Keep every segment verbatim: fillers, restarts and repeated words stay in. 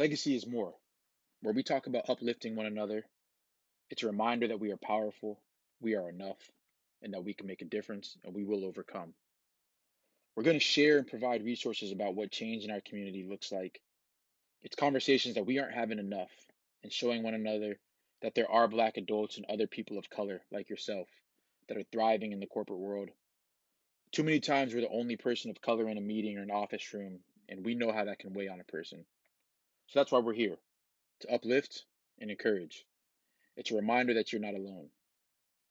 Legacy is more, where we talk about uplifting one another. It's a reminder that we are powerful, we are enough, and that we can make a difference and we will overcome. We're going to share and provide resources about what change in our community looks like. It's conversations that we aren't having enough, and showing one another that there are Black adults and other people of color like yourself that are thriving in the corporate world. Too many times we're the only person of color in a meeting or an office room, and we know how that can weigh on a person. So that's why we're here, to uplift and encourage. It's a reminder that you're not alone.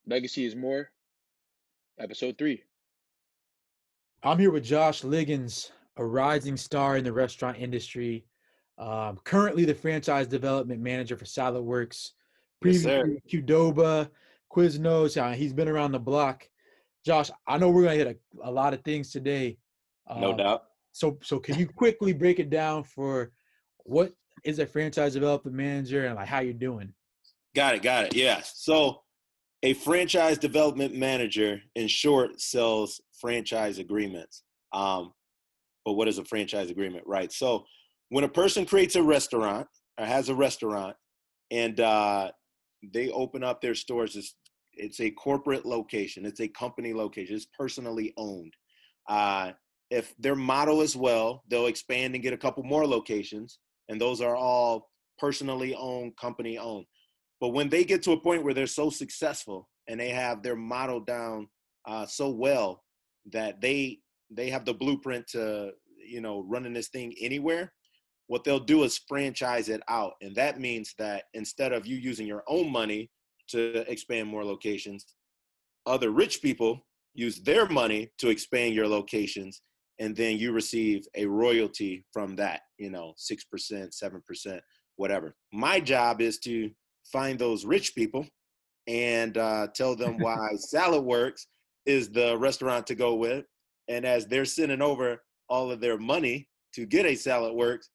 Legacy is more, episode three. I'm here with Josh Liggins, a rising star in the restaurant industry, um, currently the franchise development manager for Saladworks, previously yes, Qdoba, Quiznos. Uh, he's been around the block. Josh, I know we're going to hit a, a lot of things today. Um, no doubt. So so can you quickly break it down for what is a franchise development manager and like how you're doing? Got it, got it, yeah. So a franchise development manager, in short, sells franchise agreements. Um, but what is a franchise agreement, right? So when a person creates a restaurant or has a restaurant and uh, they open up their stores, it's, it's a corporate location, it's a company location, it's personally owned. Uh, if their model is well, they'll expand and get a couple more locations, and those are all personally owned, company owned. But when they get to a point where they're so successful and they have their model down uh, so well that they they have the blueprint to, you know, running this thing anywhere, what they'll do is franchise it out. And that means that instead of you using your own money to expand more locations, other rich people use their money to expand your locations, and then you receive a royalty from that, you know, six percent, seven percent, whatever. My job is to find those rich people and uh, tell them why Saladworks is the restaurant to go with. And as they're sending over all of their money to get a Saladworks,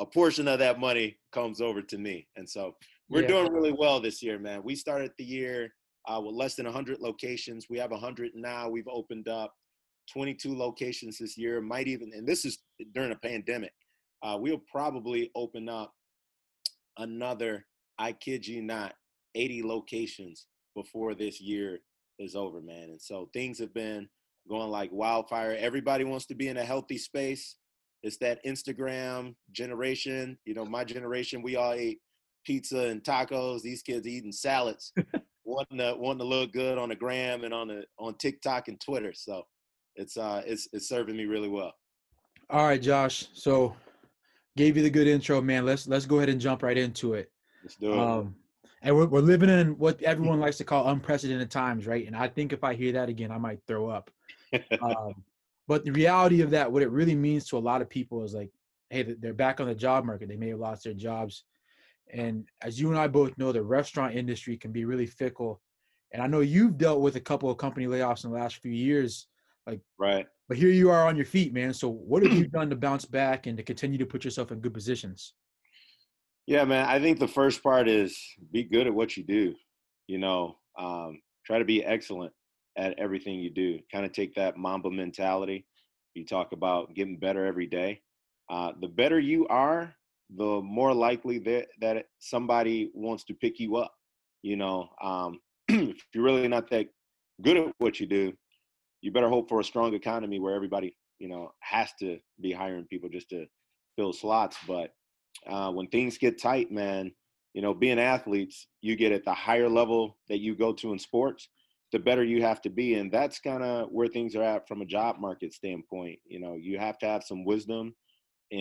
a portion of that money comes over to me. And so we're yeah. doing really well this year, man. We started the year uh, with less than one hundred locations. We have one hundred now. We've opened up twenty-two locations this year. Might even, and this is during a pandemic, uh, we'll probably open up another, I kid you not, eighty locations before this year is over, man. And so things have been going like wildfire. Everybody wants to be in a healthy space. It's that Instagram generation. You know, my generation, we all ate pizza and tacos. These kids eating salads, wanting to wanting to look good on the gram and on the on TikTok and Twitter. So it's uh it's it's serving me really well. All right, Josh. So gave you the good intro, man. Let's let's go ahead and jump right into it. Let's do it. Um, and we're, we're living in what everyone likes to call unprecedented times, right? And I think if I hear that again, I might throw up. Um, but the reality of that, what it really means to a lot of people is like, hey, they're back on the job market. They may have lost their jobs. And as you and I both know, the restaurant industry can be really fickle. And I know you've dealt with a couple of company layoffs in the last few years. Like, right. But here you are on your feet, man. So what have you done to bounce back and to continue to put yourself in good positions? Yeah, man, I think the first part is be good at what you do, you know, um, try to be excellent at everything you do, kind of take that Mamba mentality. You talk about getting better every day. Uh, the better you are, the more likely that, that somebody wants to pick you up. You know, um, if you're really not that good at what you do, you better hope for a strong economy where everybody, you know, has to be hiring people just to fill slots. But Uh, when things get tight, man, you know, being athletes, you get at the higher level that you go to in sports, the better you have to be. And that's kind of where things are at from a job market standpoint. You know, you have to have some wisdom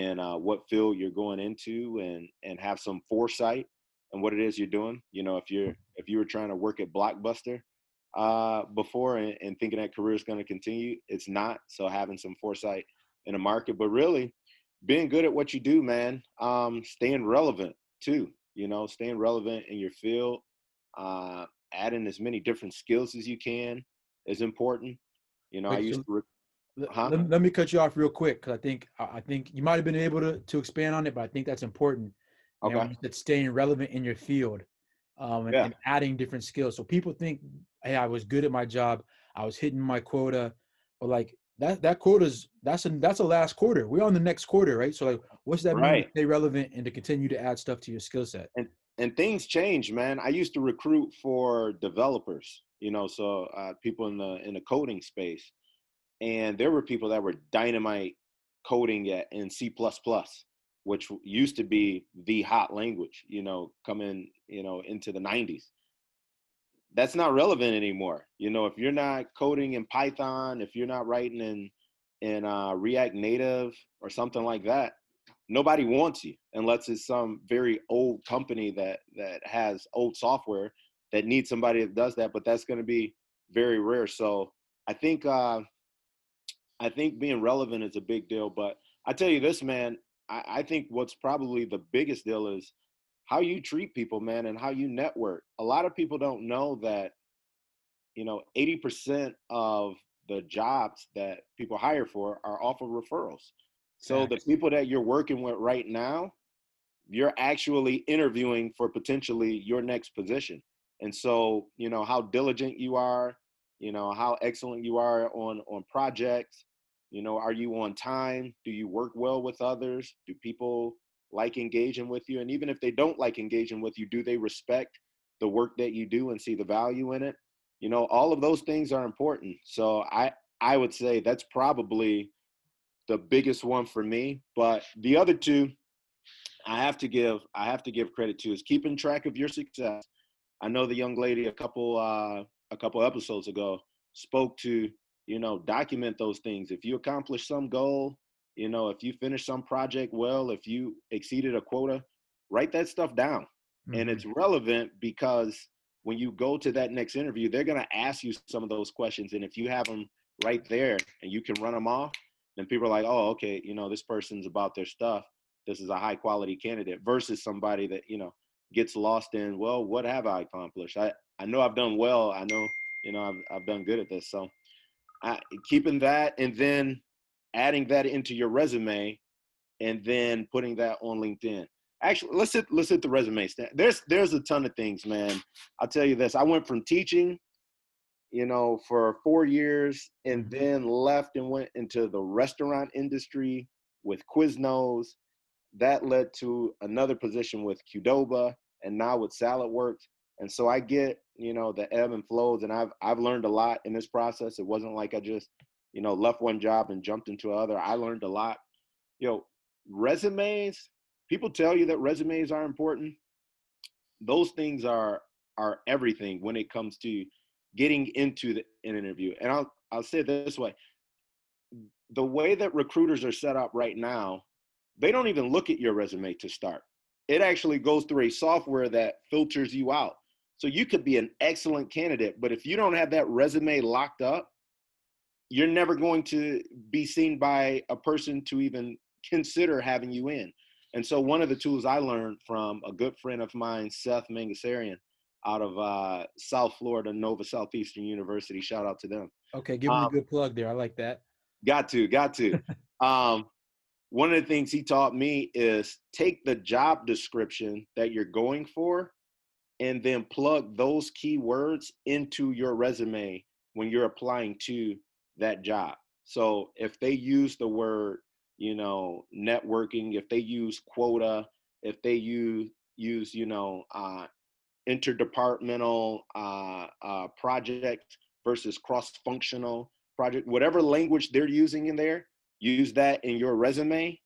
in uh, what field you're going into and, and have some foresight in what it is you're doing. You know, if you're, if you were trying to work at Blockbuster uh, before and, and thinking that career is going to continue, it's not. So having some foresight in the market, but really, being good at what you do, man, um, staying relevant too, you know, staying relevant in your field, uh, adding as many different skills as you can is important. You know, Wait, I used so to, re- huh? let, let me cut you off real quick. Cause I think, I think you might've been able to, to expand on it, but I think that's important. Okay. That's staying relevant in your field um, and, yeah. and adding different skills. So people think, hey, I was good at my job. I was hitting my quota, but like, that that quarter's that's a that's a last quarter. We're on the next quarter, right? So like, what's that right. mean to stay relevant and to continue to add stuff to your skill set? And and things change, man. I used to recruit for developers, you know, so uh, people in the in the coding space, and there were people that were dynamite coding at in C plus plus, which used to be the hot language, you know, coming, you know, into the nineties. That's not relevant anymore. You know, if you're not coding in Python, if you're not writing in in uh, React Native or something like that, nobody wants you unless it's some very old company that that has old software that needs somebody that does that. But that's going to be very rare. So I think uh, I think being relevant is a big deal. But I tell you this, man, I, I think what's probably the biggest deal is how you treat people, man, and how you network. A lot of people don't know that, you know, eighty percent of the jobs that people hire for are off of referrals. So exactly. The people that you're working with right now, you're actually interviewing for potentially your next position. And so, you know, how diligent you are, you know, how excellent you are on, on projects, you know, are you on time? Do you work well with others? Do people like engaging with you? And even if they don't like engaging with you, do they respect the work that you do and see the value in it? You know, all of those things are important. So I, I would say that's probably the biggest one for me. But the other two, I have to give, I have to give credit to is keeping track of your success. I know the young lady a couple, uh, a couple episodes ago spoke to, you know, document those things. If you accomplish some goal, you know, if you finish some project well, if you exceeded a quota, write that stuff down. Mm-hmm. And it's relevant because when you go to that next interview, they're going to ask you some of those questions. And if you have them right there and you can run them off, then people are like, oh, okay, you know, this person's about their stuff. This is a high quality candidate versus somebody that, you know, gets lost in, well, what have I accomplished? I, I know I've done well. I know, you know, I've, I've done good at this. So I, keeping that and then adding that into your resume and then putting that on LinkedIn. Actually, let's hit, let's hit the resume. There's, there's a ton of things, man. I'll tell you this. I went from teaching, you know, for four years and then left and went into the restaurant industry with Quiznos. That led to another position with Qdoba and now with Saladworks. And so I get, you know, the ebb and flows, and I've, I've learned a lot in this process. It wasn't like I just, you know, left one job and jumped into another. I learned a lot. You know, resumes, people tell you that resumes are important. Those things are are everything when it comes to getting into the, an interview. And I'll I'll say it this way. The way that recruiters are set up right now, they don't even look at your resume to start. It actually goes through a software that filters you out. So you could be an excellent candidate, but if you don't have that resume locked up, you're never going to be seen by a person to even consider having you in. And so one of the tools I learned from a good friend of mine, Seth Mangasarian, out of uh, South Florida, Nova Southeastern University, shout out to them. Okay, give um, me a good plug there. I like that. Got to, got to. um, one of the things he taught me is take the job description that you're going for and then plug those keywords into your resume when you're applying to that job. So if they use the word, you know, networking, if they use quota, if they use, use you know, uh, interdepartmental uh, uh, project versus cross-functional project, whatever language they're using in there, use that in your resume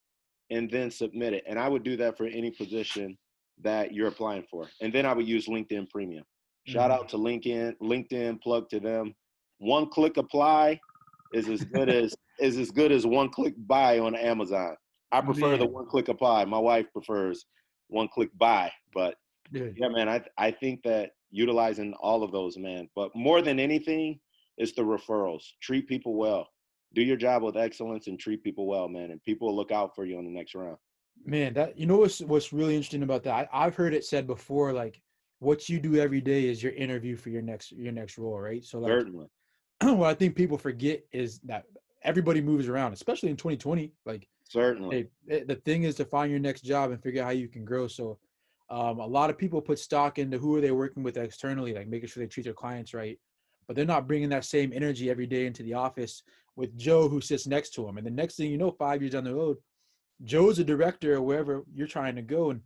and then submit it. And I would do that for any position that you're applying for. And then I would use LinkedIn Premium. Mm-hmm. Shout out to LinkedIn, LinkedIn, plug to them. One click apply is as good as is as good as one click buy on Amazon. I prefer man. the one click apply. My wife prefers one click buy, but Dude. yeah, man, I I think that utilizing all of those, man, but more than anything, it's the referrals. Treat people well. Do your job with excellence and treat people well, man, and people will look out for you on the next round. Man, that you know what's what's really interesting about that. I, I've heard it said before, like what you do every day is your interview for your next your next role, right? So like Certainly. what I think people forget is that everybody moves around, especially in twenty twenty. Like, certainly, hey, the thing is to find your next job and figure out how you can grow. So, um, a lot of people put stock into who are they working with externally, like making sure they treat their clients right, but they're not bringing that same energy every day into the office with Joe who sits next to him. And the next thing you know, five years down the road, Joe's a director or wherever you're trying to go. And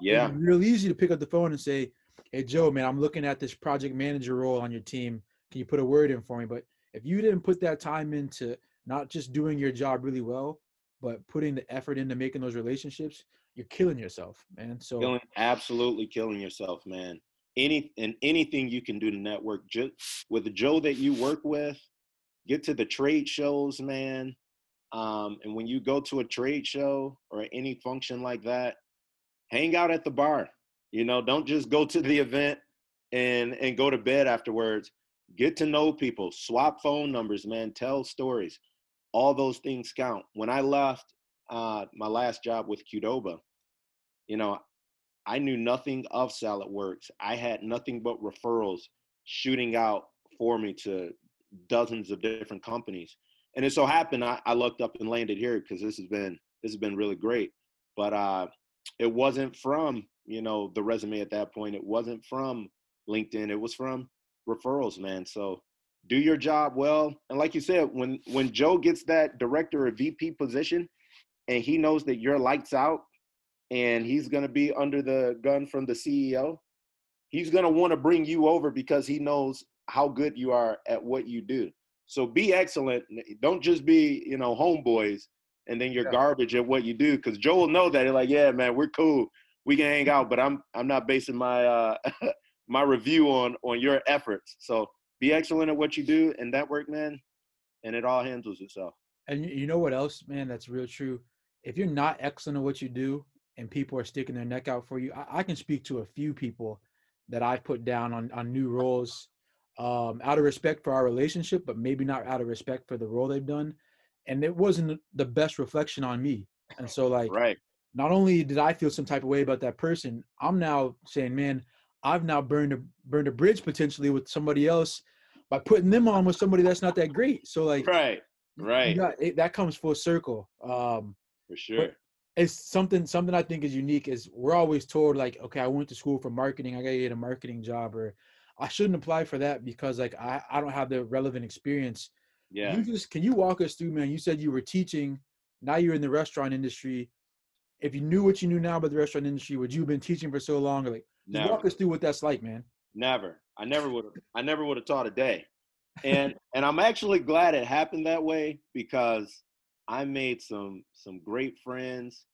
yeah, it's real easy to pick up the phone and say, hey, Joe, man, I'm looking at this project manager role on your team. Can you put a word in for me? But if you didn't put that time into not just doing your job really well, but putting the effort into making those relationships, you're killing yourself, man. So killing, absolutely killing yourself, man. Any and anything you can do to network, just with the Joe that you work with, get to the trade shows, man. Um, and when you go to a trade show or any function like that, hang out at the bar. You know, don't just go to the event and and go to bed afterwards. Get to know people, swap phone numbers, man. Tell stories. All those things count. When I left uh, my last job with Qdoba, you know, I knew nothing of Saladworks. I had nothing but referrals shooting out for me to dozens of different companies. And it so happened I, I looked up and landed here because this has been this has been really great. But uh, it wasn't from, you know, the resume at that point. It wasn't from LinkedIn. It was from referrals, man. So do your job well. And like you said, when, when Joe gets that director or V P position and he knows that you're lights out and he's going to be under the gun from the C E O, he's going to want to bring you over because he knows how good you are at what you do. So be excellent. Don't just be, you know, homeboys and then you're yeah. garbage at what you do. Because Joe will know that. He's like, yeah, man, we're cool. We can hang out, but I'm I'm not basing my uh, my review on on your efforts. So be excellent at what you do and network, man, and it all handles itself. And you know what else, man, that's real true? If you're not excellent at what you do and people are sticking their neck out for you, I, I can speak to a few people that I've put down on, on new roles um, out of respect for our relationship, but maybe not out of respect for the role they've done. And it wasn't the best reflection on me. And so, like, right. not only did I feel some type of way about that person, I'm now saying, man, I've now burned a, burned a bridge potentially with somebody else by putting them on with somebody that's not that great. So like, right, right. Got, it, that comes full circle. Um, for sure. It's something, something I think is unique is we're always told like, okay, I went to school for marketing. I got to get a marketing job, or I shouldn't apply for that because like, I, I don't have the relevant experience. Yeah. You just, can you walk us through, man? You said you were teaching. Now you're in the restaurant industry. If you knew what you knew now about the restaurant industry, would you have been teaching for so long? Or like, just walk us through what that's like, man. Never. I never would have I never would have taught a day. And and I'm actually glad it happened that way because I made some some great friends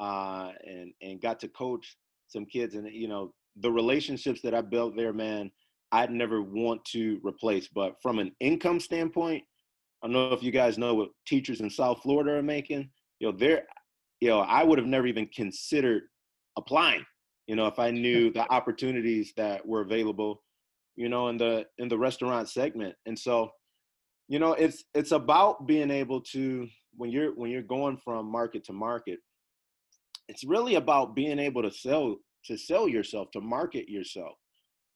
uh and, and got to coach some kids, and you know, the relationships that I built there, man, I'd never want to replace. But from an income standpoint, I don't know if you guys know what teachers in South Florida are making. You know, they're you know, I would have never even considered applying, you know, if I knew the opportunities that were available, you know, in the in the restaurant segment. And so, you know, it's it's about being able to, when you're when you're going from market to market, it's really about being able to sell to sell yourself, to market yourself,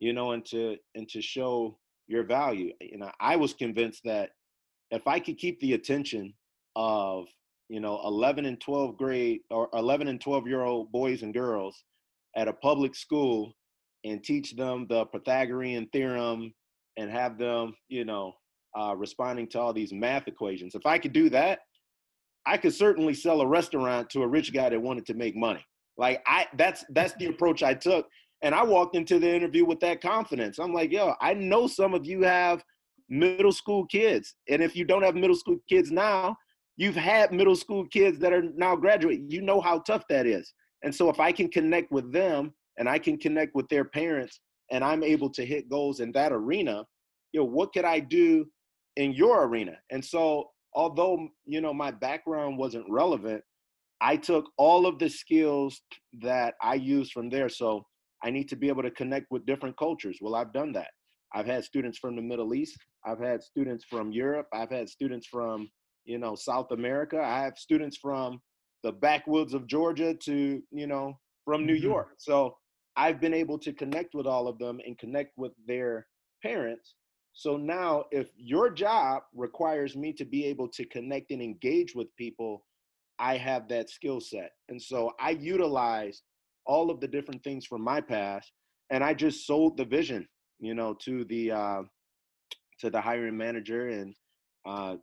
you know, and to and to show your value. You know, I was convinced that if I could keep the attention of, you know, eleven and twelve grade or eleven and twelve year old boys and girls at a public school and teach them the Pythagorean theorem and have them, you know, uh, responding to all these math equations. If I could do that, I could certainly sell a restaurant to a rich guy that wanted to make money. Like I, that's, that's the approach I took. And I walked into the interview with that confidence. I'm like, yo, I know some of you have middle school kids. And if you don't have middle school kids now, you've had middle school kids that are now graduating. You know how tough that is. And so if I can connect with them and I can connect with their parents and I'm able to hit goals in that arena, you know, what could I do in your arena? And so although, you know, my background wasn't relevant, I took all of the skills that I used from there. So I need to be able to connect with different cultures. Well, I've done that. I've had students from the Middle East. I've had students from Europe. I've had students from, you know, South America. I have students from the backwoods of Georgia to, you know, from New mm-hmm. York. So I've been able to connect with all of them and connect with their parents. So now if your job requires me to be able to connect and engage with people, I have that skill set. And so I utilized all of the different things from my past, and I just sold the vision, you know, to the, uh, to the hiring manager and, uh,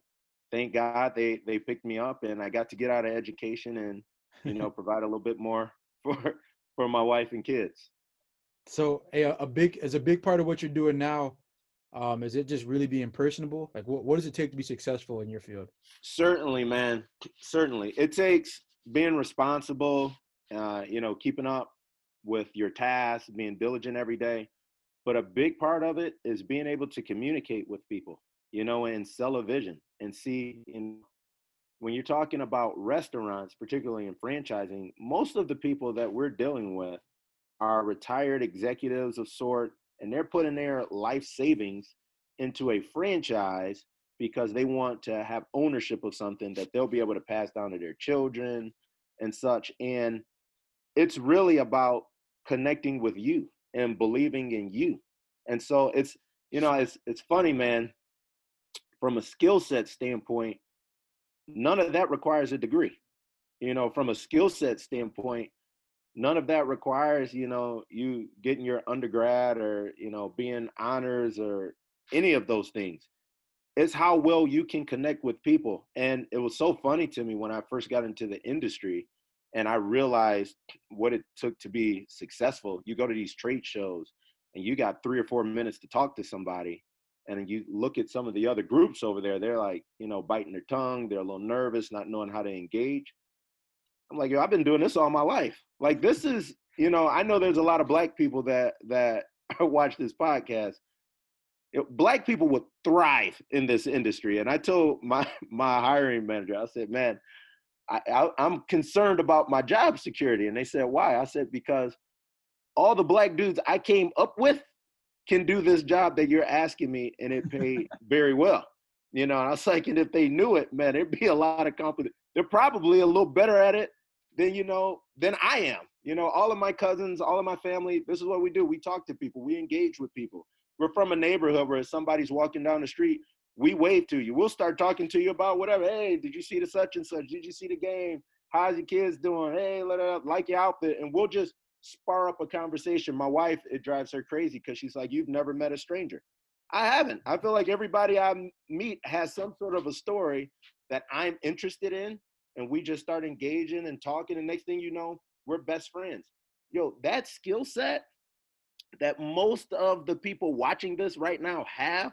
thank God they, they picked me up, and I got to get out of education and, you know, provide a little bit more for, for my wife and kids. So a, a big, as a big part of what you're doing now, um, is it just really being personable? Like what, what does it take to be successful in your field? Certainly, man. Certainly. It takes being responsible, uh, you know, keeping up with your tasks, being diligent every day. But a big part of it is being able to communicate with people, you know, and sell a vision and see. And when you're talking about restaurants, particularly in franchising, most of the people that we're dealing with are retired executives of sort, and they're putting their life savings into a franchise because they want to have ownership of something that they'll be able to pass down to their children and such. And it's really about connecting with you and believing in you. And so it's, you know, it's it's funny, man, from a skill set standpoint, none of that requires a degree. You know, from a skill set standpoint, none of that requires, you know, you getting your undergrad or, you know, being honors or any of those things. It's how well you can connect with people. And it was so funny to me when I first got into the industry and I realized what it took to be successful. You go to these trade shows and you got three or four minutes to talk to somebody. And you look at some of the other groups over there, they're like, you know, biting their tongue. They're a little nervous, not knowing how to engage. I'm like, yo, I've been doing this all my life. Like, this is, you know, I know there's a lot of black people that that watch this podcast. It, black people would thrive in this industry. And I told my, my hiring manager, I said, man, I, I, I'm concerned about my job security. And they said, why? I said, because all the black dudes I came up with can do this job that you're asking me, and it paid very well. You know, and I was like, and if they knew it, man, there'd be a lot of company. They're probably a little better at it than, you know, than I am. You know, all of my cousins, all of my family, this is what we do. We talk to people. We engage with people. We're from a neighborhood where somebody's walking down the street. We wave to you. We'll start talking to you about whatever. Hey, did you see the such and such? Did you see the game? How's your kids doing? Hey, let it up. Like your outfit. And we'll just spar up a conversation. My wife, it drives her crazy because she's like, you've never met a stranger. I haven't. I feel like everybody I meet has some sort of a story that I'm interested in, and we just start engaging and talking, and next thing you know, we're best friends. Yo, that skill set that most of the people watching this right now have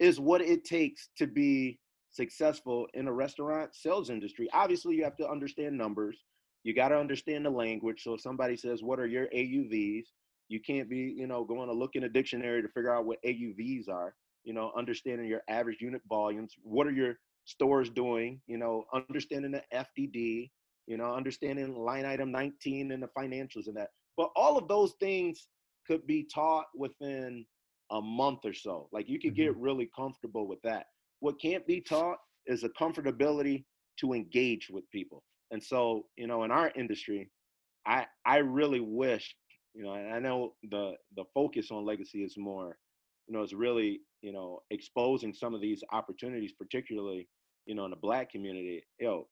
is what it takes to be successful in a restaurant sales industry. Obviously, you have to understand numbers. You got to understand the language. So if somebody says, what are your A U Vs? You can't be, you know, going to look in a dictionary to figure out what A U Vs are, you know, understanding your average unit volumes. What are your stores doing? You know, understanding the F D D, you know, understanding line item nineteen and the financials and that. But all of those things could be taught within a month or so. Like, you could get really comfortable with that. What can't be taught is the comfortability to engage with people. And so, you know, in our industry, I I really wish, you know, and I know the the focus on legacy is more, you know, it's really, you know, exposing some of these opportunities, particularly, you know, in the Black community. Yo,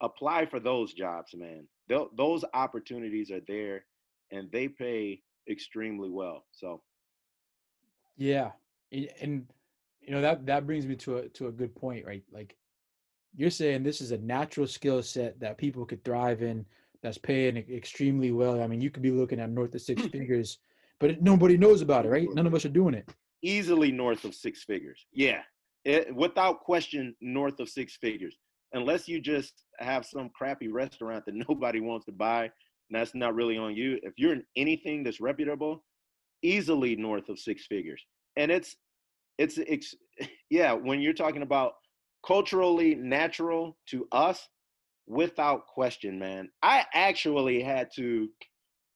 apply for those jobs, man. They'll, those opportunities are there, and they pay extremely well. So, yeah, and, and you know that that brings me to a to a good point, right? Like, you're saying this is a natural skill set that people could thrive in, that's paying extremely well. I mean, you could be looking at north of six figures, but nobody knows about it, right? None of us are doing it. Easily north of six figures. Yeah. It, without question, north of six figures. Unless you just have some crappy restaurant that nobody wants to buy, and that's not really on you. If you're in anything that's reputable, easily north of six figures. And it's, it's, it's yeah, when you're talking about culturally natural to us, without question, man. I actually had to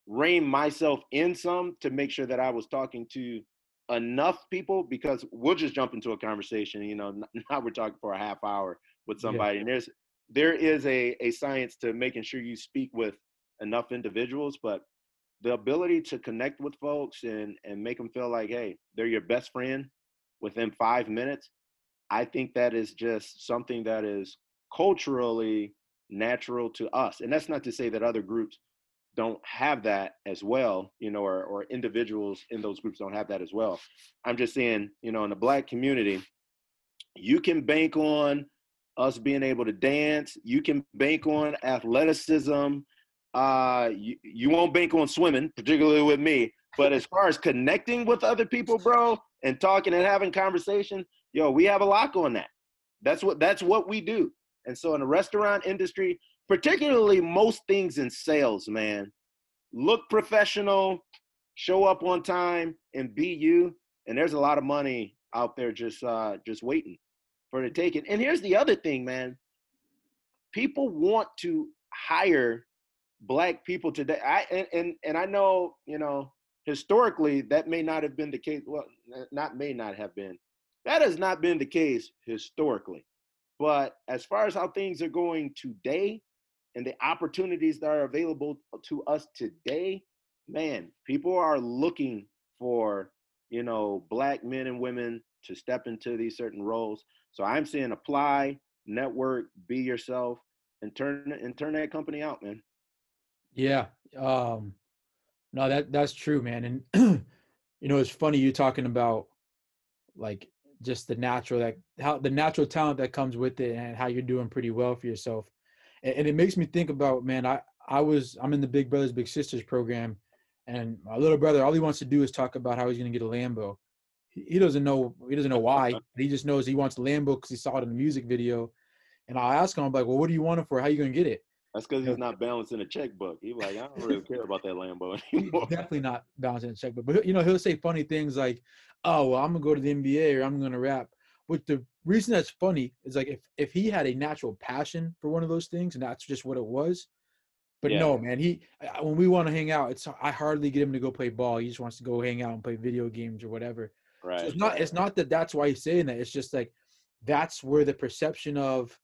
rein myself in some to make sure that I was talking to enough people, because we'll just jump into a conversation, you know, now we're talking for a half hour with somebody. Yeah. And there's, there is a, a science to making sure you speak with enough individuals, but the ability to connect with folks and, and make them feel like, hey, they're your best friend within five minutes. I think that is just something that is culturally natural to us. And that's not to say that other groups don't have that as well, you know, or, or individuals in those groups don't have that as well. I'm just saying, you know, in the Black community, you can bank on us being able to dance. You can bank on athleticism. Uh, you, you won't bank on swimming, particularly with me. But as far as connecting with other people, bro, and talking and having conversation, yo, we have a lock on that. That's what that's what we do. And so in the restaurant industry, particularly most things in sales, man, look professional, show up on time, and be you. And there's a lot of money out there just uh, just waiting for the taking. And here's the other thing, man. People want to hire Black people today. I and, and and I know, you know, historically that may not have been the case. Well, not may not have been. That has not been the case historically. But as far as how things are going today and the opportunities that are available to us today, man, people are looking for, you know, Black men and women to step into these certain roles. So I'm saying apply, network, be yourself, and turn and turn that company out, man. Yeah. Um, no, that that's true, man. And, you know, it's funny you talking about like just the natural, that how the natural talent that comes with it and how you're doing pretty well for yourself. And, and it makes me think about, man, I, I was, I'm in the Big Brothers, Big Sisters program, and my little brother, all he wants to do is talk about how he's going to get a Lambo. He, he doesn't know, he doesn't know why, but he just knows he wants a Lambo because he saw it in the music video. And I'll ask him, I'm like, well, what do you want it for? How are you going to get it? That's because he's not balancing a checkbook. He's like, I don't really care about that Lambo anymore. He's definitely not balancing a checkbook. But, you know, he'll say funny things like, oh, well, I'm going to go to the N B A or I'm going to rap. But the reason that's funny is, like, if, if he had a natural passion for one of those things, and that's just what it was. But, yeah. no, man, he when we want to hang out, it's I hardly get him to go play ball. He just wants to go hang out and play video games or whatever. Right. So it's not, it's not that that's why he's saying that. It's just, like, that's where the perception of,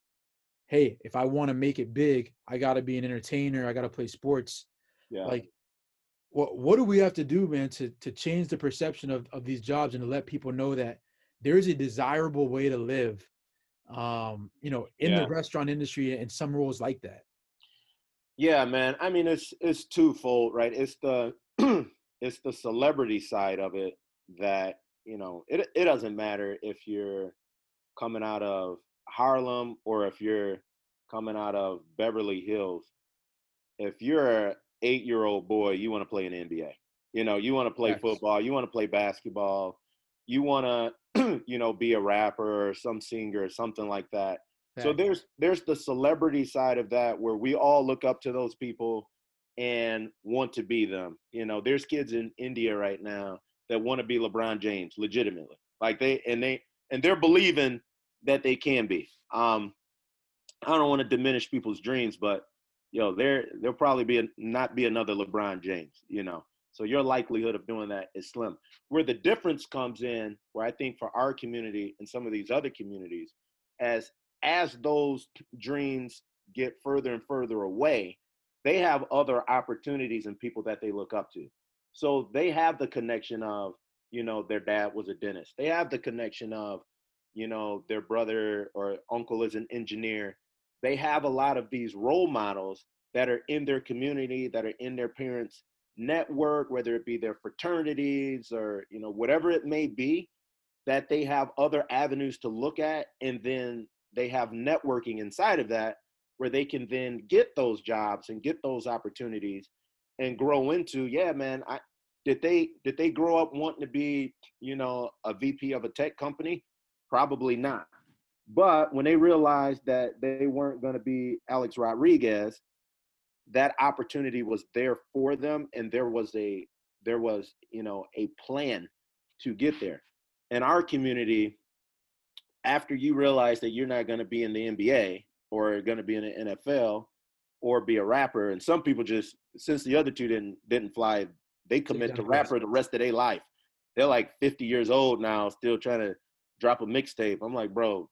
hey, if I want to make it big, I got to be an entertainer. I got to play sports. Yeah. Like, what what do we have to do, man, to to change the perception of, of these jobs and to let people know that there is a desirable way to live, um, you know, in yeah. the restaurant industry and some roles like that? Yeah, man. I mean, it's it's twofold, right? It's the it's the celebrity side of it that, you know, it it doesn't matter if you're coming out of Harlem or if you're coming out of Beverly Hills. If you're an eight-year-old boy, you want to play in the N B A. You know, you want to play yes. football, you want to play basketball, you want to you know be a rapper or some singer or something like that. Yes. So there's there's the celebrity side of that where we all look up to those people and want to be them. You know, there's kids in India right now that want to be LeBron James legitimately. Like they and they and they're believing that they can be. Um, I don't want to diminish people's dreams, but you know, there there'll probably be a, not be another LeBron James, you know. So your likelihood of doing that is slim. Where the difference comes in, where I think for our community and some of these other communities, as as those dreams get further and further away, they have other opportunities and people that they look up to. So they have the connection of, you know, their dad was a dentist. They have the connection of, you know, their brother or uncle is an engineer. They have a lot of these role models that are in their community, that are in their parents' network, whether it be their fraternities or, you know, whatever it may be, that they have other avenues to look at. And then they have networking inside of that where they can then get those jobs and get those opportunities and grow into, yeah, man, I did they did they grow up wanting to be, you know, a V P of a tech company? Probably not. But when they realized that they weren't going to be Alex Rodriguez, that opportunity was there for them. And there was a, there was, you know, a plan to get there. In our community, after you realize that you're not going to be in the N B A or going to be in the N F L or be a rapper. And some people just, since the other two didn't, didn't fly, they commit to rapper the rest of their life. They're like fifty years old now, still trying to drop a mixtape. I'm like, bro,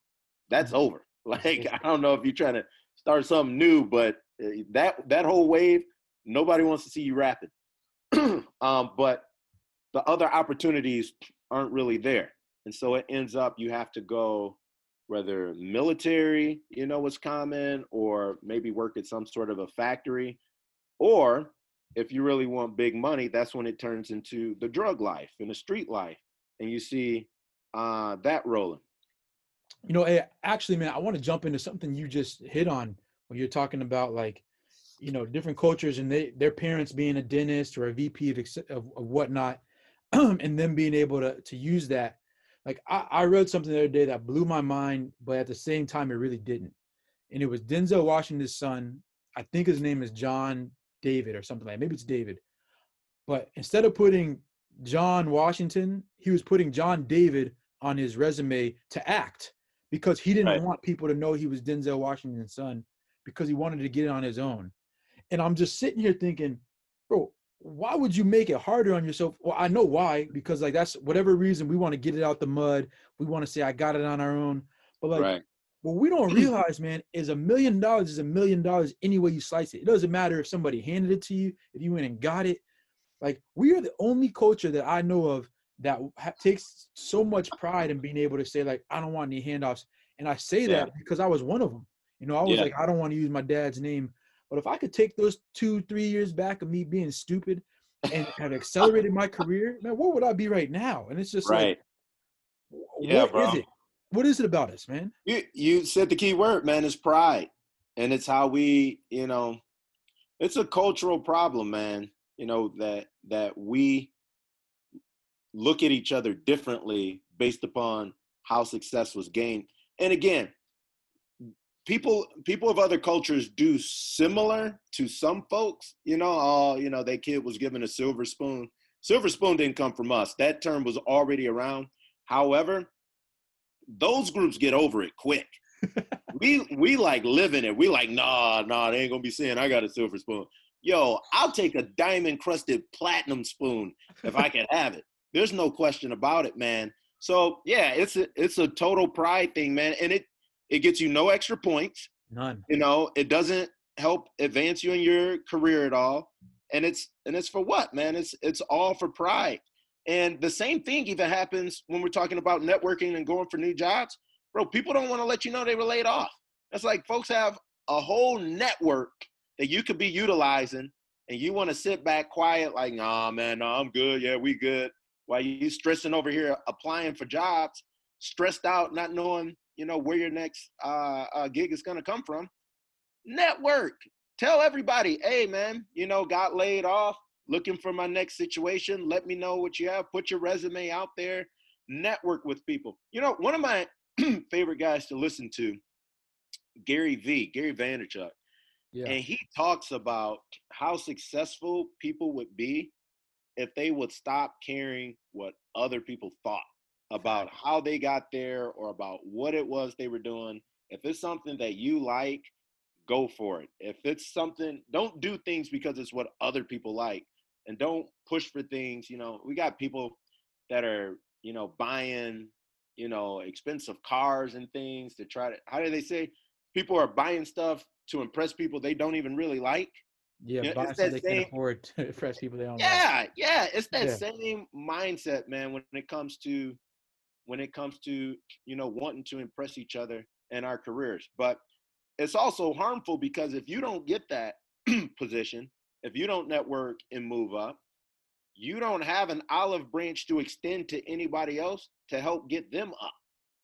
that's over. Like, I don't know if you're trying to start something new, but that that whole wave, nobody wants to see you rapping. um, but the other opportunities aren't really there. And so it ends up you have to go, whether military, you know, what's common, or maybe work at some sort of a factory. Or if you really want big money, that's when it turns into the drug life and the street life. And you see, Uh, that rolling. You know, hey, actually, man, I want to jump into something you just hit on when you're talking about, like, you know, different cultures and they, their parents being a dentist or a V P of, of, of whatnot, and them being able to, to use that. Like, I, I read something the other day that blew my mind, but at the same time, it really didn't. And it was Denzel Washington's son. I think his name is John David or something like that. Maybe it's David. But instead of putting John Washington, he was putting John David on his resume to act, because he didn't right. want people to know he was Denzel Washington's son, because he wanted to get it on his own. And I'm just sitting here thinking, bro, why would you make it harder on yourself? Well, I know why, because, like, that's whatever reason we want to get it out the mud. We want to say, I got it on our own. But, like, right. what we don't realize, man, is a million dollars is a million dollars any way you slice it. It doesn't matter if somebody handed it to you, if you went and got it. Like, we are the only culture that I know of that ha- takes so much pride in being able to say, like, I don't want any handoffs. And I say yeah. that because I was one of them. You know, I was yeah. like, I don't want to use my dad's name. But if I could take those two, three years back of me being stupid and have accelerated my career, man, where would I be right now? And it's just right. like, yeah, what bro. is it? What is it about us, man? You, you said the key word, man, is pride. And it's how we, you know, it's a cultural problem, man. You know, that that we look at each other differently based upon how success was gained. And again, people people of other cultures do similar to some folks. You know, oh, you know, that kid was given a silver spoon. Silver spoon didn't come from us. That term was already around. However, those groups get over it quick. we we like living it. We like, nah, nah, they ain't gonna be saying I got a silver spoon. Yo, I'll take a diamond-crusted platinum spoon if I can have it. There's no question about it, man. So, yeah, it's a, it's a total pride thing, man. And it, it gets you no extra points. None. You know, it doesn't help advance you in your career at all. And it's and it's for what, man? It's it's all for pride. And the same thing even happens when we're talking about networking and going for new jobs. Bro, people don't want to let you know they were laid off. That's like folks have a whole network that you could be utilizing, and you want to sit back quiet like, nah, man, nah, I'm good. Yeah, we good. While you stressing over here applying for jobs, stressed out, not knowing, you know, where your next uh, uh, gig is going to come from. Network. Tell everybody, hey, man, you know, got laid off, looking for my next situation. Let me know what you have. Put your resume out there. Network with people. You know, one of my favorite guys to listen to, Gary V, Gary Vaynerchuk. Yeah. And he talks about how successful people would be if they would stop caring what other people thought about how they got there or about what it was they were doing. If it's something that you like, go for it. If it's something, don't do things because it's what other people like, and don't push for things. You know, we got people that are, you know, buying, you know, expensive cars and things to try to, how do they say? People are buying stuff to impress people they don't even really like. Yeah, you know, it's that so they same, can afford to impress people they don't yeah, like. Yeah, yeah, it's that yeah. same mindset, man, when it comes to when it comes to, you know, wanting to impress each other in our careers. But it's also harmful, because if you don't get that position, if you don't network and move up, you don't have an olive branch to extend to anybody else to help get them up.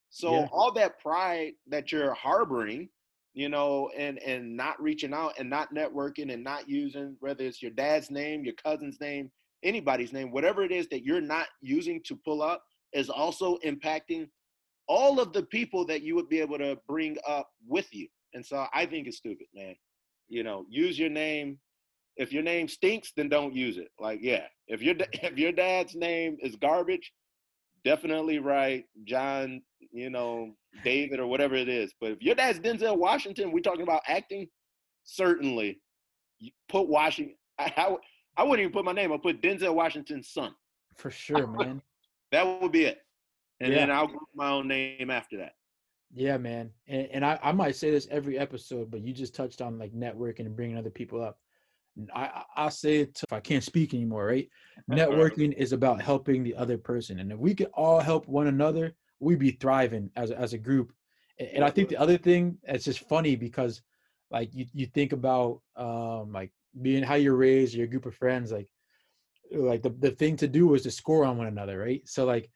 So yeah. all that pride that you're harboring, you know, and, and not reaching out and not networking and not using, whether it's your dad's name, your cousin's name, anybody's name, whatever it is that you're not using to pull up, is also impacting all of the people that you would be able to bring up with you. And so I think it's stupid, man. You know, use your name. If your name stinks, then don't use it. Like, yeah, if your if your dad's name is garbage, definitely write John, you know, David or whatever it is. But if your dad's Denzel Washington, we're talking about acting, certainly you put Washington. I, I, I wouldn't even put my name. I'll put Denzel Washington's son. For sure, would, man. That would be it. And yeah. then I'll put my own name after that. Yeah, man. And, and I, I might say this every episode, but you just touched on, like, networking and bringing other people up. I, I say it if I can't speak anymore, right? Networking is about helping the other person. And if we could all help one another, we'd be thriving as a, as a group. And I think the other thing that's just funny, because, like, you, you think about um, like being how you're raised, your group of friends, like, like the, the thing to do was to score on one another, right? So, like,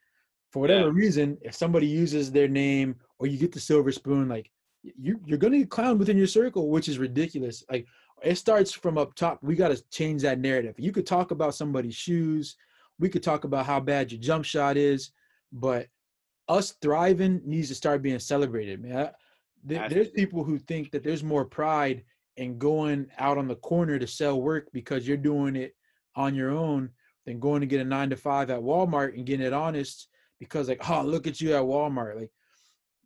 for whatever yeah. reason, if somebody uses their name or you get the silver spoon, like you, you're going to get clowned within your circle, which is ridiculous. Like it starts from up top. We got to change that narrative. You could talk about somebody's shoes. We could talk about how bad your jump shot is, but us thriving needs to start being celebrated, man. There, there's people who think that there's more pride in going out on the corner to sell work because you're doing it on your own than going to get a nine to five at Walmart and getting it honest because like, oh, look at you at Walmart. Like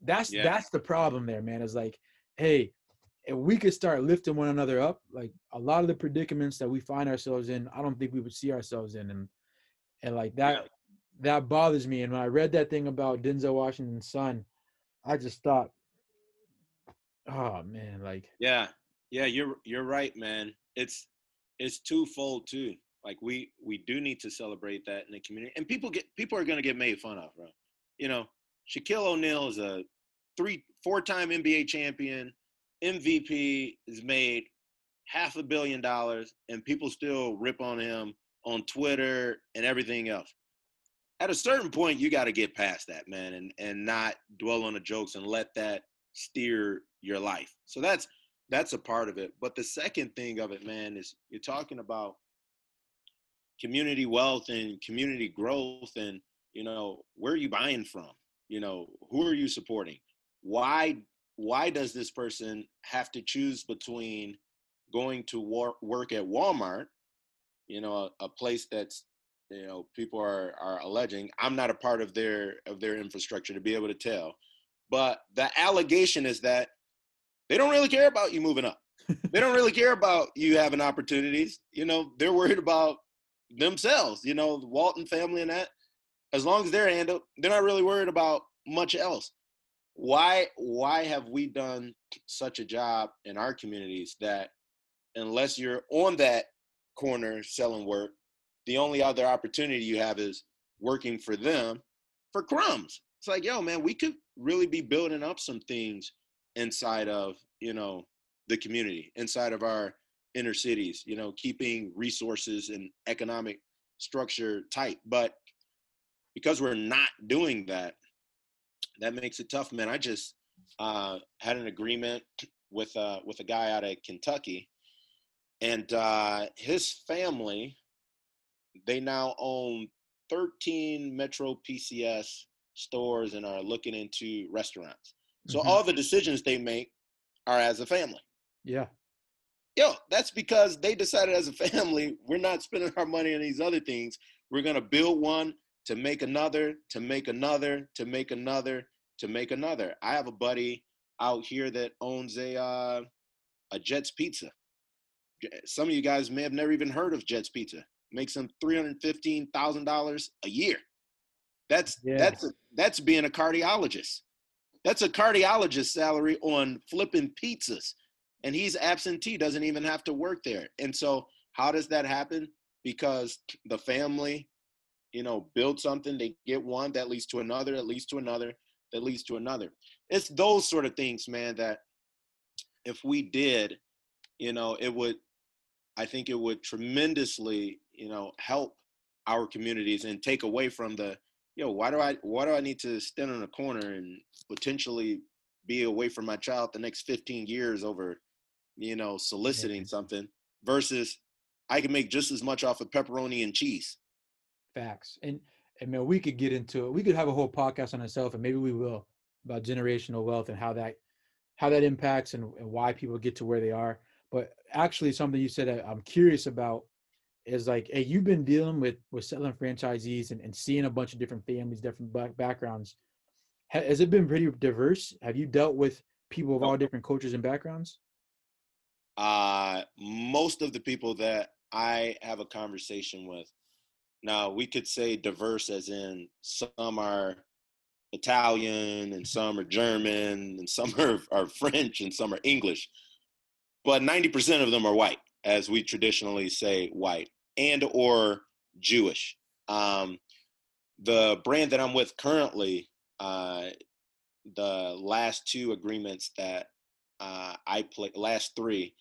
that's, yeah. that's the problem there, man. It's like, hey, if we could start lifting one another up, like a lot of the predicaments that we find ourselves in, I don't think we would see ourselves in. And, and like that, yeah. that bothers me. And when I read that thing about Denzel Washington's son, I just thought, oh man, like, yeah, yeah, you're, you're right, man. It's, it's twofold too. Like we, we do need to celebrate that in the community, and people get, people are going to get made fun of, bro. You know, Shaquille O'Neal is a three, four time N B A champion, M V P, is made half a billion dollars, and people still rip on him on Twitter and everything else. At a certain point, you got to get past that, man, and, and not dwell on the jokes and let that steer your life. So that's, that's a part of it. But the second thing of it, man, is you're talking about community wealth and community growth and, you know, where are you buying from? You know, who are you supporting? Why, why does this person have to choose between going to war, work at Walmart, you know, a, a place that's, you know, people are, are alleging, I'm not a part of their, of their infrastructure to be able to tell. But the allegation is that they don't really care about you moving up. They don't really care about you having opportunities. You know, they're worried about themselves, you know, the Walton family and that. As long as they're handled, they're not really worried about much else. Why, why have we done such a job in our communities that unless you're on that corner selling work, the only other opportunity you have is working for them for crumbs? It's like, yo, man, we could really be building up some things inside of, you know, the community, inside of our inner cities, you know, keeping resources and economic structure tight. But because we're not doing that, that makes it tough, man. I just uh, had an agreement with, uh, with a guy out of Kentucky, and uh, his family, they now own thirteen Metro P C S stores and are looking into restaurants. So mm-hmm. all the decisions they make are as a family. Yeah. Yo, that's because they decided as a family, we're not spending our money on these other things. We're going to build one to make another, to make another, to make another, to make another. I have a buddy out here that owns a, uh, a Jets Pizza. Some of you guys may have never even heard of Jets Pizza. Makes them three hundred fifteen thousand dollars a year. That's yeah. that's a, that's being a cardiologist. That's a cardiologist salary on flipping pizzas. And he's absentee, doesn't even have to work there. And so how does that happen? Because the family, you know, build something, they get one, that leads to another, that leads to another, that leads to another. It's those sort of things, man, that if we did, you know, it would, I think it would tremendously, you know, help our communities and take away from the, you know, why do I, why do I need to stand on a corner and potentially be away from my child the next fifteen years over, you know, soliciting yeah. something versus I can make just as much off of pepperoni and cheese. Facts. And, and man, we could get into it. We could have a whole podcast on itself, and maybe we will, about generational wealth and how that, how that impacts and, and why people get to where they are. But actually something you said that I'm curious about is like, hey, you've been dealing with, with selling franchisees and, and seeing a bunch of different families, different back backgrounds. Has it been pretty diverse? Have you dealt with people of all different cultures and backgrounds? Uh, most of the people that I have a conversation with, now we could say diverse as in some are Italian and some are German and some are, are French and some are English. But ninety percent of them are white, as we traditionally say white, and or Jewish. Um, the brand that I'm with currently, uh, the last two agreements that uh, I played, last three,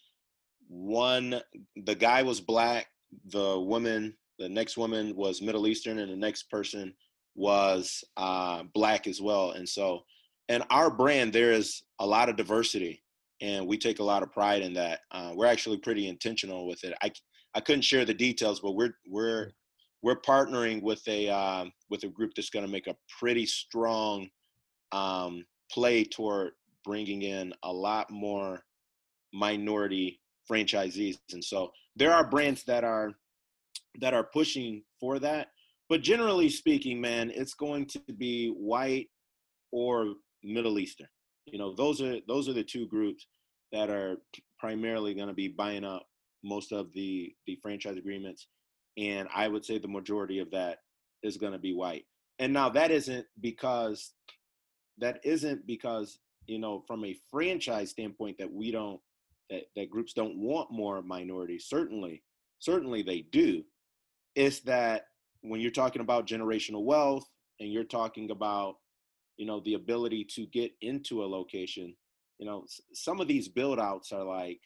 one, the guy was black, the woman, the next woman was Middle Eastern, and the next person was uh, black as well. And so and our brand, there is a lot of diversity, and we take a lot of pride in that. Uh, we're actually pretty intentional with it. I, I couldn't share the details, but we're we're we're partnering with a um, with a group that's going to make a pretty strong um, play toward bringing in a lot more minority franchisees, and so there are brands that are that are pushing for that. But generally speaking, man, it's going to be white or Middle Eastern. You know, those are those are the two groups that are primarily going to be buying up most of the the franchise agreements, and I would say the majority of that is going to be white. And now that isn't because that isn't because you know, from a franchise standpoint, that we don't that, that groups don't want more minorities. Certainly, certainly they do. It's that when you're talking about generational wealth and you're talking about, you know, the ability to get into a location, you know, some of these build outs are like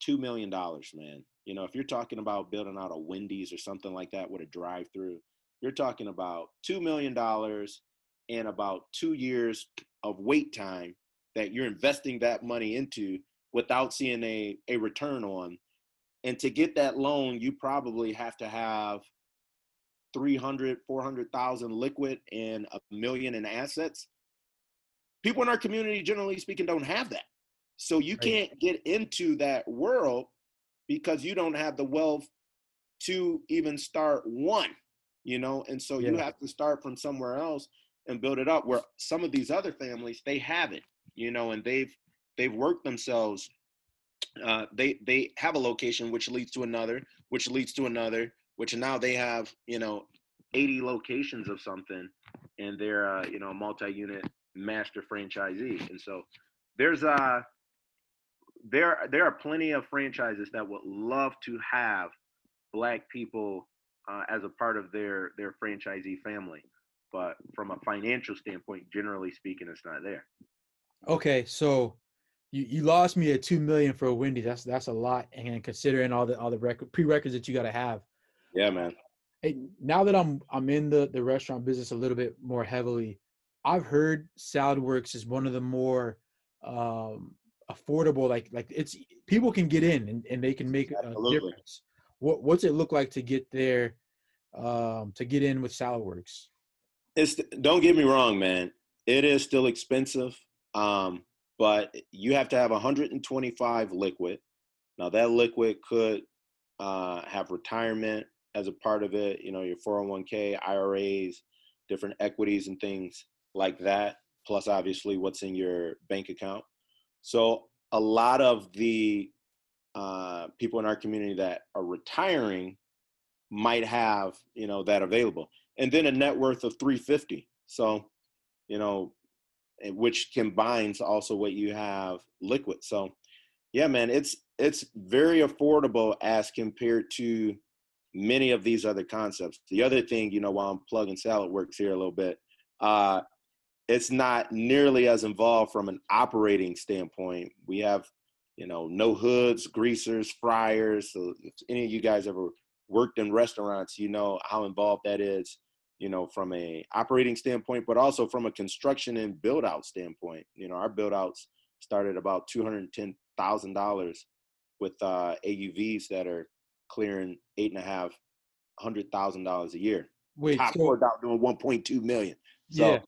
two million dollars, man. You know, if you're talking about building out a Wendy's or something like that with a drive through, you're talking about two million dollars and about two years of wait time that you're investing that money into without seeing a, a return on. And to get that loan, you probably have to have three hundred, four hundred thousand liquid and a million in assets. People in our community, generally speaking, don't have that. So you can't get into that world because you don't have the wealth to even start one, you know? And so yeah. you have to start from somewhere else and build it up, where some of these other families, they have it, you know, and they've, they've worked themselves. Uh, they, they have a location, which leads to another, which leads to another, which now they have, you know, eighty locations of something, and they're, uh, you know, a multi-unit master franchisee. And so there's uh, there there are plenty of franchises that would love to have Black people uh, as a part of their, their franchisee family. But from a financial standpoint, generally speaking, it's not there. Okay, so you, you lost me at two million dollars for a Wendy's. That's that's a lot, and considering all the all the rec- prerequisites that you got to have. Yeah, man. Hey, now that I'm I'm in the, the restaurant business a little bit more heavily, I've heard Saladworks is one of the more um, affordable, like like it's people can get in and, and they can make Absolutely. a difference. What what's it look like to get there, um, to get in with Saladworks? It's don't get me wrong, man. It is still expensive, um, but you have to have one hundred twenty-five liquid. Now that liquid could uh, have retirement as a part of it, you know, your four oh one k, I R As, different equities and things like that, plus obviously what's in your bank account. So a lot of the uh, people in our community that are retiring might have, you know, that available. And then a net worth of three hundred fifty. So, you know, which combines also what you have liquid. So yeah, man, it's, it's very affordable as compared to many of these other concepts. The other thing, you know, while I'm plugging Saladworks here a little bit, uh, it's not nearly as involved from an operating standpoint. We have, you know, no hoods, greasers, fryers. So if any of you guys ever worked in restaurants, you know how involved that is, you know, from a operating standpoint, but also from a construction and build out standpoint. You know, our build outs started about two hundred ten thousand dollars with uh, A U Vs that are clearing eight and a half hundred thousand dollars a year. Wait, top so, board out doing one point two million. So yeah,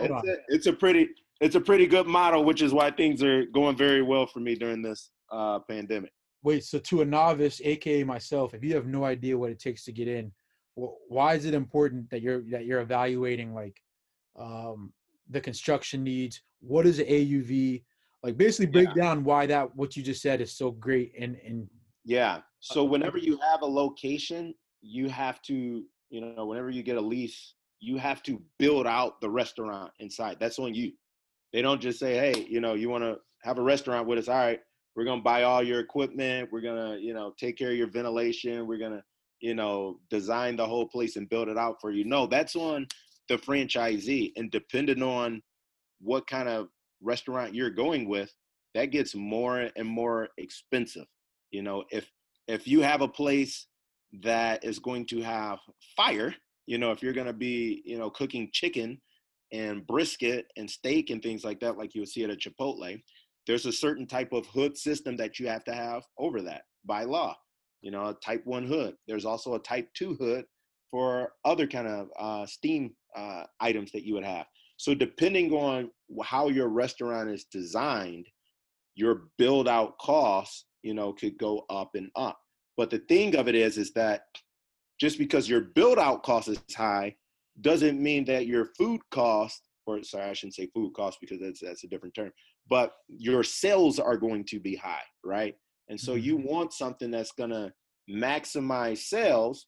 yeah on, it's, a, it's a pretty, it's a pretty good model, which is why things are going very well for me during this uh, pandemic. Wait, so to a novice, A K A myself, if you have no idea what it takes to get in, well, why is it important that you're, that you're evaluating like um, the construction needs? What is the A U V? Like basically break yeah. down why that, what you just said is so great. And, and yeah. So whenever you have a location, you have to, you know, whenever you get a lease, you have to build out the restaurant inside. That's on you. They don't just say, hey, you know, you want to have a restaurant with us. All right, we're going to buy all your equipment. We're going to, you know, take care of your ventilation. We're going to, you know, design the whole place and build it out for you. No, that's on the franchisee. And depending on what kind of restaurant you're going with, that gets more and more expensive. You know, if if you have a place that is going to have fire, you know, if you're going to be, you know, cooking chicken and brisket and steak and things like that, like you would see at a Chipotle, there's a certain type of hood system that you have to have over that by law, you know, a type one hood. There's also a type two hood for other kind of uh, steam uh, items that you would have. So depending on how your restaurant is designed, your build out costs, you know, could go up and up. But the thing of it is, is that just because your build out cost is high doesn't mean that your food cost, or sorry, I shouldn't say food cost because that's, that's a different term, but your sales are going to be high, right? And so you want something that's gonna maximize sales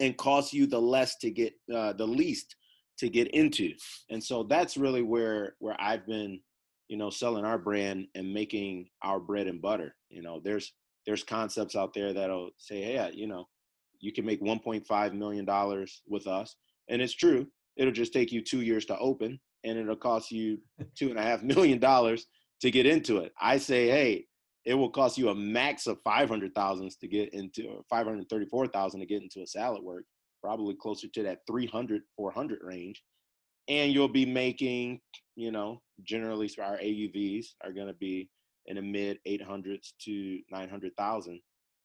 and cost you the less to get, uh, the least to get into. And so that's really where, where I've been, you know, selling our brand and making our bread and butter. You know, there's, there's concepts out there that'll say, hey, you know, you can make one point five million dollars with us. And it's true. It'll just take you two years to open and it'll cost you two and a half million dollars to get into it. I say, hey, it will cost you a max of five hundred thousand to get into, or five hundred thirty-four thousand to get into a Saladworks, probably closer to that three hundred, four hundred range. And you'll be making, you know, generally our A U Vs are going to be in the mid eight hundreds to nine hundred thousand.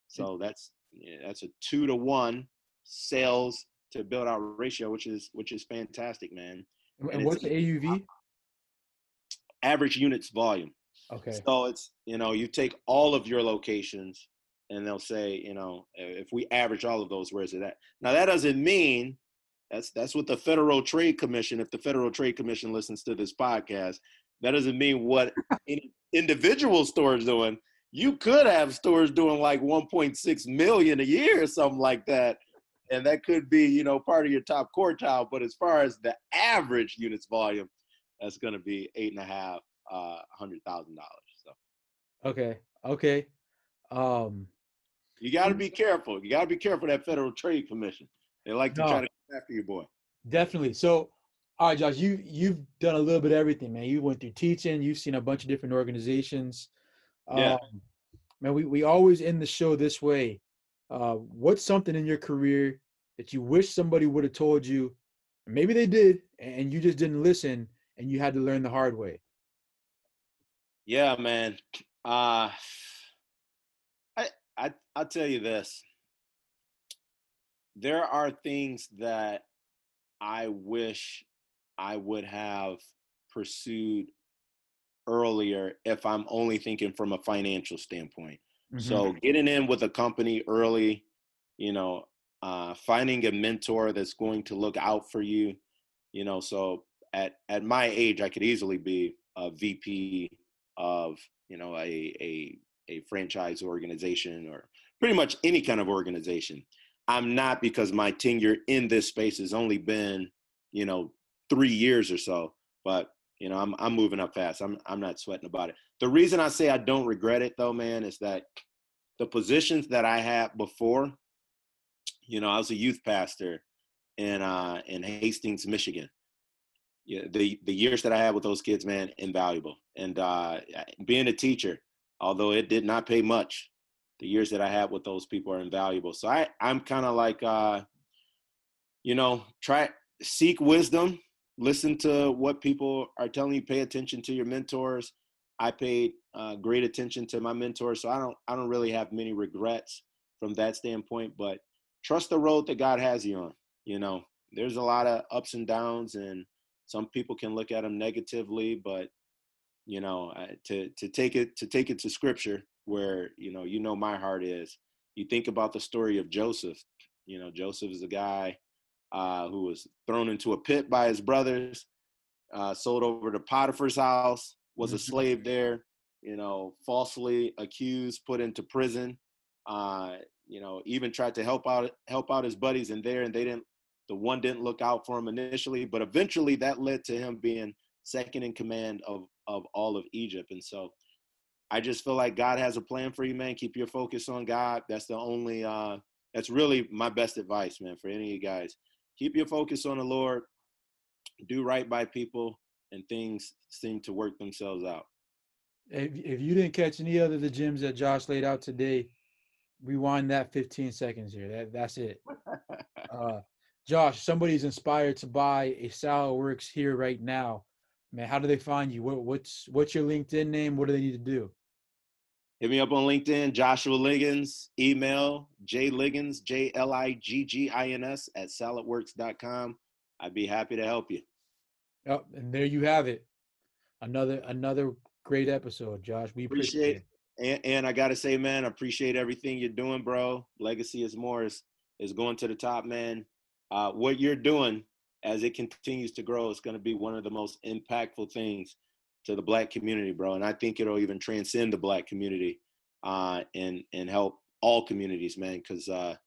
So that's, yeah, that's a two to one sales to build out ratio, which is, which is fantastic, man. And, and what's the A U V? Average units volume. Okay. So it's, you know, you take all of your locations and they'll say, you know, if we average all of those, where's it at? Now that doesn't mean that's, that's what the Federal Trade Commission, if the Federal Trade Commission listens to this podcast, that doesn't mean what any individual store is doing. You could have stores doing like one point six million a year or something like that. And that could be, you know, part of your top quartile. But as far as the average units volume, that's going to be eight and a half, uh, hundred thousand dollars. So. Okay. Okay. Um, you got to be careful. You got to be careful of that Federal Trade Commission. They like to no, try to come after your boy. Definitely. So, all right, Josh, you, you've done a little bit of everything, man. You went through teaching. You've seen a bunch of different organizations. Yeah. Um, man, we, we always end the show this way. Uh, what's something in your career that you wish somebody would have told you? Maybe they did, and you just didn't listen, and you had to learn the hard way. Yeah, man. Uh, I, I, I'll tell you this. There are things that I wish I would have pursued earlier if I'm only thinking from a financial standpoint. Mm-hmm. So getting in with a company early, you know, uh, finding a mentor that's going to look out for you, you know, so at, at my age, I could easily be a V P of, you know, a, a, a franchise organization or pretty much any kind of organization. I'm not, because my tenure in this space has only been, you know, three years or so, but you know, I'm I'm moving up fast. I'm I'm not sweating about it. The reason I say I don't regret it though, man, is that the positions that I had before, you know, I was a youth pastor in uh, in Hastings, Michigan. Yeah, the the years that I had with those kids, man, invaluable. And uh, being a teacher, although it did not pay much, the years that I had with those people are invaluable. So I I'm kind of like, uh, you know, try seek wisdom. Listen to what people are telling you. Pay attention to your mentors. I paid uh, great attention to my mentors, so I don't I don't really have many regrets from that standpoint. But trust the road that God has you on. You know, there's a lot of ups and downs, and some people can look at them negatively. But you know, to to take it to take it to Scripture, where you know you know my heart is. You think about the story of Joseph. You know, Joseph is a guy. Uh, who was thrown into a pit by his brothers, uh, sold over to Potiphar's house, was a slave there, you know, falsely accused, put into prison, uh, you know, even tried to help out help out his buddies in there, and they didn't, the one didn't look out for him initially, but eventually that led to him being second in command of, of all of Egypt. And so I just feel like God has a plan for you, man. Keep your focus on God. That's the only, uh, that's really my best advice, man, for any of you guys. Keep your focus on the Lord, do right by people, and things seem to work themselves out. If, if you didn't catch any other of the gems that Josh laid out today, rewind that fifteen seconds here. That, that's it. Uh, Josh, somebody's inspired to buy a Saladworks here right now. Man, how do they find you? What, what's what's your LinkedIn name? What do they need to do? Hit me up on LinkedIn, Joshua Liggins. Email jliggins, J L I G G I N S at saladworks dot com. I'd be happy to help you. Yep, and there you have it. Another another great episode, Josh. We appreciate, appreciate it. And, and I got to say, man, I appreciate everything you're doing, bro. Legacy is more is, is going to the top, man. Uh, what you're doing, as it continues to grow, it's going to be one of the most impactful things to the Black community, bro. And I think it'll even transcend the Black community uh, and and help all communities, man, because uh,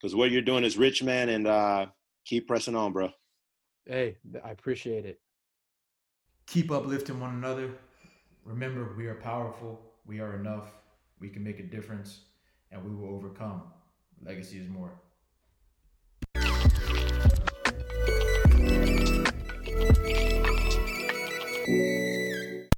because what you're doing is rich, man, and uh, keep pressing on, bro. Hey, I appreciate it. Keep uplifting one another. Remember, we are powerful. We are enough. We can make a difference, and we will overcome. Legacy is more. Thank you.